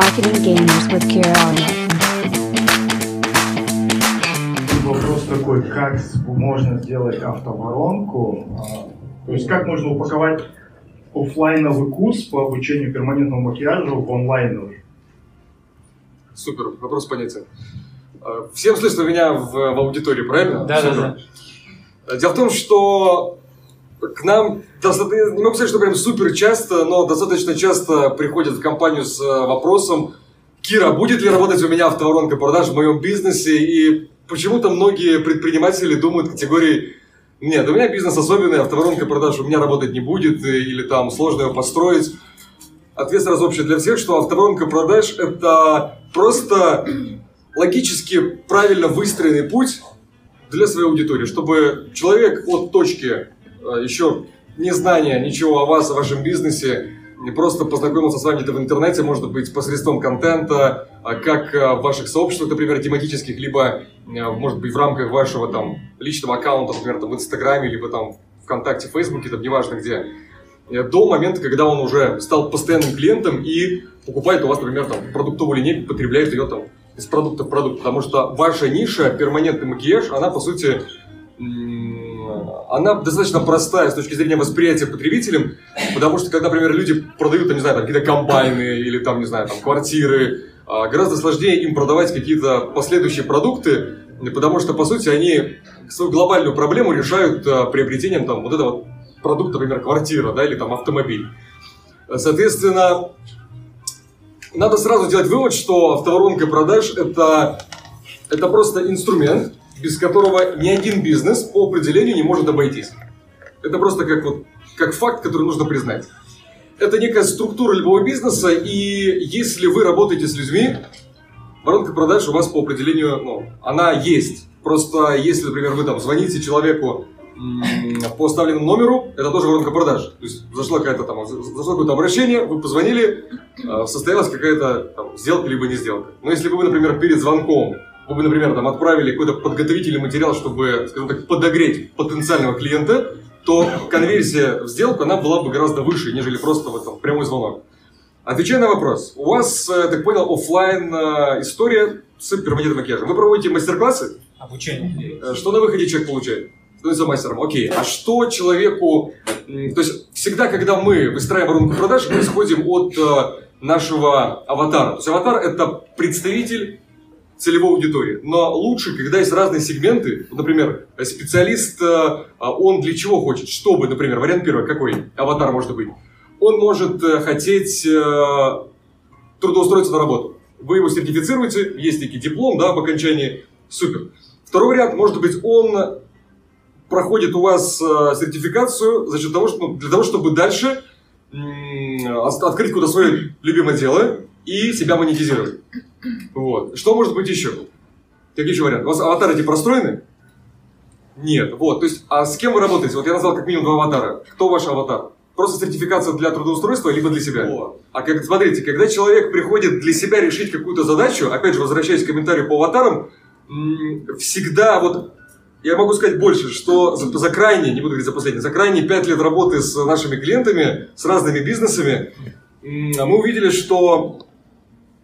Marketing Gamers with Kirulanov. Вопрос такой, как можно сделать автоворонку, то есть как можно упаковать офлайновый курс по обучению перманентному макияжу в онлайновый? Супер, вопрос понятен. Всем слышно меня в аудитории, правильно? Да. Дело в том, что к нам, не могу сказать, что прям супер часто, но достаточно часто приходят в компанию с вопросом: Кира, будет ли работать у меня автоворонка продаж в моем бизнесе? И почему-то многие предприниматели думают категории: нет, у меня бизнес особенный, автоворонка продаж у меня работать не будет, или там сложно ее построить. Ответ сразу общий для всех, что автоворонка продаж – это просто логически правильно выстроенный путь для своей аудитории, чтобы человек от точки еще не знания ничего о вас, о вашем бизнесе, не просто познакомился с вами где-то в интернете, может быть, посредством контента, как в ваших сообществах, например, тематических, либо, может быть, в рамках вашего там личного аккаунта, например, там в Инстаграме, либо там ВКонтакте, Фейсбуке, там неважно где, до момента, когда он уже стал постоянным клиентом и покупает у вас, например, там продуктовую линейку, потребляет ее там из продукта в продукт, потому что ваша ниша, перманентный макияж, она, по сути, она достаточно простая с точки зрения восприятия потребителем, потому что, когда, например, люди продают, там, не знаю, там, какие-то комбайны или, там, не знаю, там, квартиры, гораздо сложнее им продавать какие-то последующие продукты, потому что, по сути, они свою глобальную проблему решают приобретением, там, вот этого продукта, например, квартира, да, или, там, автомобиль. Соответственно, надо сразу делать вывод, что автоворонка продаж – это просто инструмент, без которого ни один бизнес по определению не может обойтись. Это просто как факт, который нужно признать. Это некая структура любого бизнеса, и если вы работаете с людьми, воронка продаж у вас по определению, она есть. Просто если, например, вы там звоните человеку по оставленному номеру, это тоже воронка продаж. То есть зашло какое-то обращение, вы позвонили, состоялась какая-то там сделка либо не сделка. Но если бы вы, например, перед звонком вы, например, там, отправили какой-то подготовительный материал, чтобы, скажем так, подогреть потенциального клиента, то конверсия в сделку, она была бы гораздо выше, нежели просто вот, там, прямой звонок. Отвечая на вопрос, у вас, я так понял, офлайн история с перманентным макияжем. Вы проводите мастер-классы? Обучение. Что на выходе человек получает? Становится мастером. Окей. А что человеку... То есть всегда, когда мы выстраиваем воронку продаж, мы исходим от нашего аватара. То есть аватар – это представитель целевой аудитории. Но лучше, когда есть разные сегменты. Например, специалист, он для чего хочет? Чтобы, например, вариант первый, какой аватар может быть? Он может хотеть трудоустроиться на работу. Вы его сертифицируете, есть некий диплом, да, об окончании. Супер. Второй вариант, может быть, он проходит у вас сертификацию за счет того, чтобы дальше открыть какое-то свое любимое дело и себя монетизировать. Вот. Что может быть еще? Какие еще варианты? У вас аватары эти простроены? Нет. Вот. То есть, а с кем вы работаете? Вот я назвал как минимум 2 аватара. Кто ваш аватар? Просто сертификация для трудоустройства, либо для себя. О. А как, смотрите, когда человек приходит для себя решить какую-то задачу, опять же, возвращаясь к комментарию по аватарам, всегда вот, я могу сказать больше, что за крайние, не буду говорить за последние, за крайние 5 лет работы с нашими клиентами, с разными бизнесами, мы увидели, что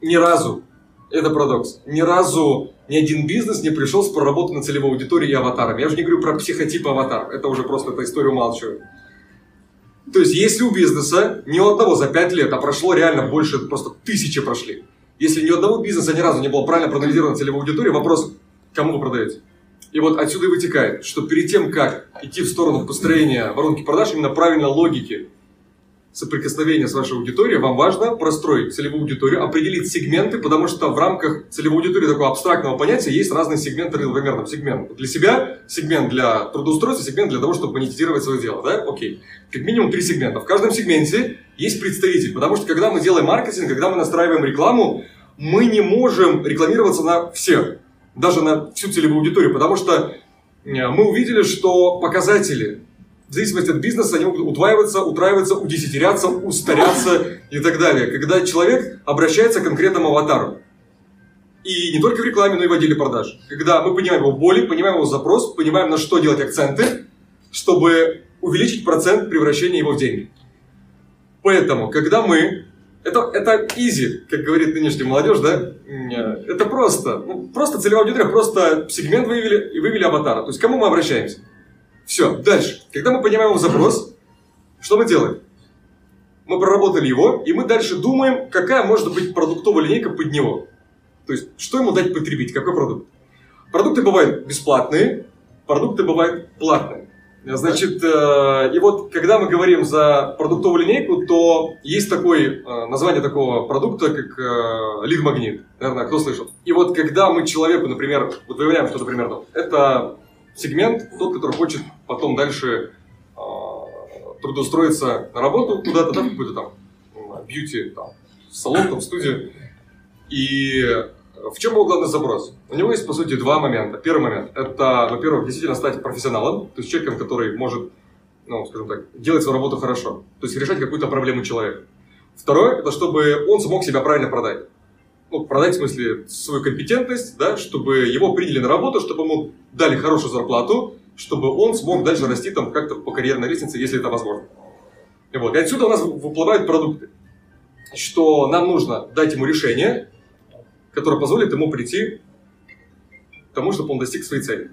ни разу, это парадокс, ни разу ни один бизнес не пришел с проработанной целевой аудиторией и аватаром. Я уже не говорю про психотип аватар, это уже просто эта история умалчивает. То есть, если у бизнеса ни у одного за 5 лет, а прошло реально больше, просто 1000 прошли, если ни у одного бизнеса ни разу не было правильно проанализирована целевая аудитория, вопрос, кому вы продаете? И вот отсюда и вытекает, что перед тем, как идти в сторону построения воронки продаж, именно правильно логики соприкосновения с вашей аудиторией, вам важно простроить целевую аудиторию, определить сегменты, потому что в рамках целевой аудитории такого абстрактного понятия есть разные сегменты, например, там, сегмент для себя, сегмент для трудоустройства, сегмент для того, чтобы монетизировать свое дело, да? Окей. Как минимум 3 сегмента. В каждом сегменте есть представитель, потому что когда мы делаем маркетинг, когда мы настраиваем рекламу, мы не можем рекламироваться на всех, даже на всю целевую аудиторию, потому что мы увидели, что показатели в зависимости от бизнеса, они могут удваиваться, утраиваться, удесятеряться, устаряться и так далее. Когда человек обращается к конкретному аватару. И не только в рекламе, но и в отделе продаж. Когда мы понимаем его боли, понимаем его запрос, понимаем, на что делать акценты, чтобы увеличить процент превращения его в деньги. Поэтому, когда мы Это easy, как говорит нынешняя молодежь, да? Это просто. Ну, просто целевая аудитория, просто сегмент выявили и вывели аватара. То есть, к кому мы обращаемся? Все, дальше. Когда мы поднимаем запрос, что мы делаем? Мы проработали его, и мы дальше думаем, какая может быть продуктовая линейка под него. То есть, что ему дать потребить, какой продукт. Продукты бывают бесплатные, продукты бывают платные. Значит, и вот, когда мы говорим за продуктовую линейку, то есть такое название такого продукта, как лид-магнит. Наверное, кто слышал? И вот, когда мы человеку, например, вот выявляем, что, например, это сегмент, тот, который хочет потом дальше трудоустроиться на работу куда-то, да, в какой-то там бьюти, там, салон, там, студию. И в чем был главный запрос? У него есть, по сути, два момента. Первый момент – это, во-первых, действительно стать профессионалом, то есть человеком, который может, ну, скажем так, делать свою работу хорошо, то есть решать какую-то проблему человека. Второе – это чтобы он смог себя правильно продать. Ну, продать, в смысле, свою компетентность, да, чтобы его приняли на работу, чтобы ему дали хорошую зарплату, чтобы он смог дальше расти там как-то по карьерной лестнице, если это возможно. И вот, и отсюда у нас выплывают продукты, что нам нужно дать ему решение, которое позволит ему прийти к тому, чтобы он достиг своей цели.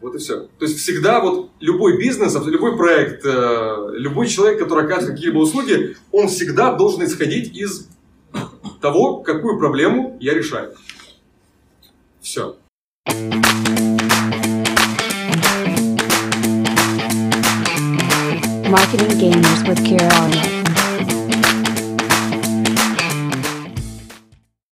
Вот и все. То есть всегда вот любой бизнес, любой проект, любой человек, который оказывает какие-либо услуги, он всегда должен исходить из того, какую проблему я решаю. Все. Marketing Gamers with Kirulanov.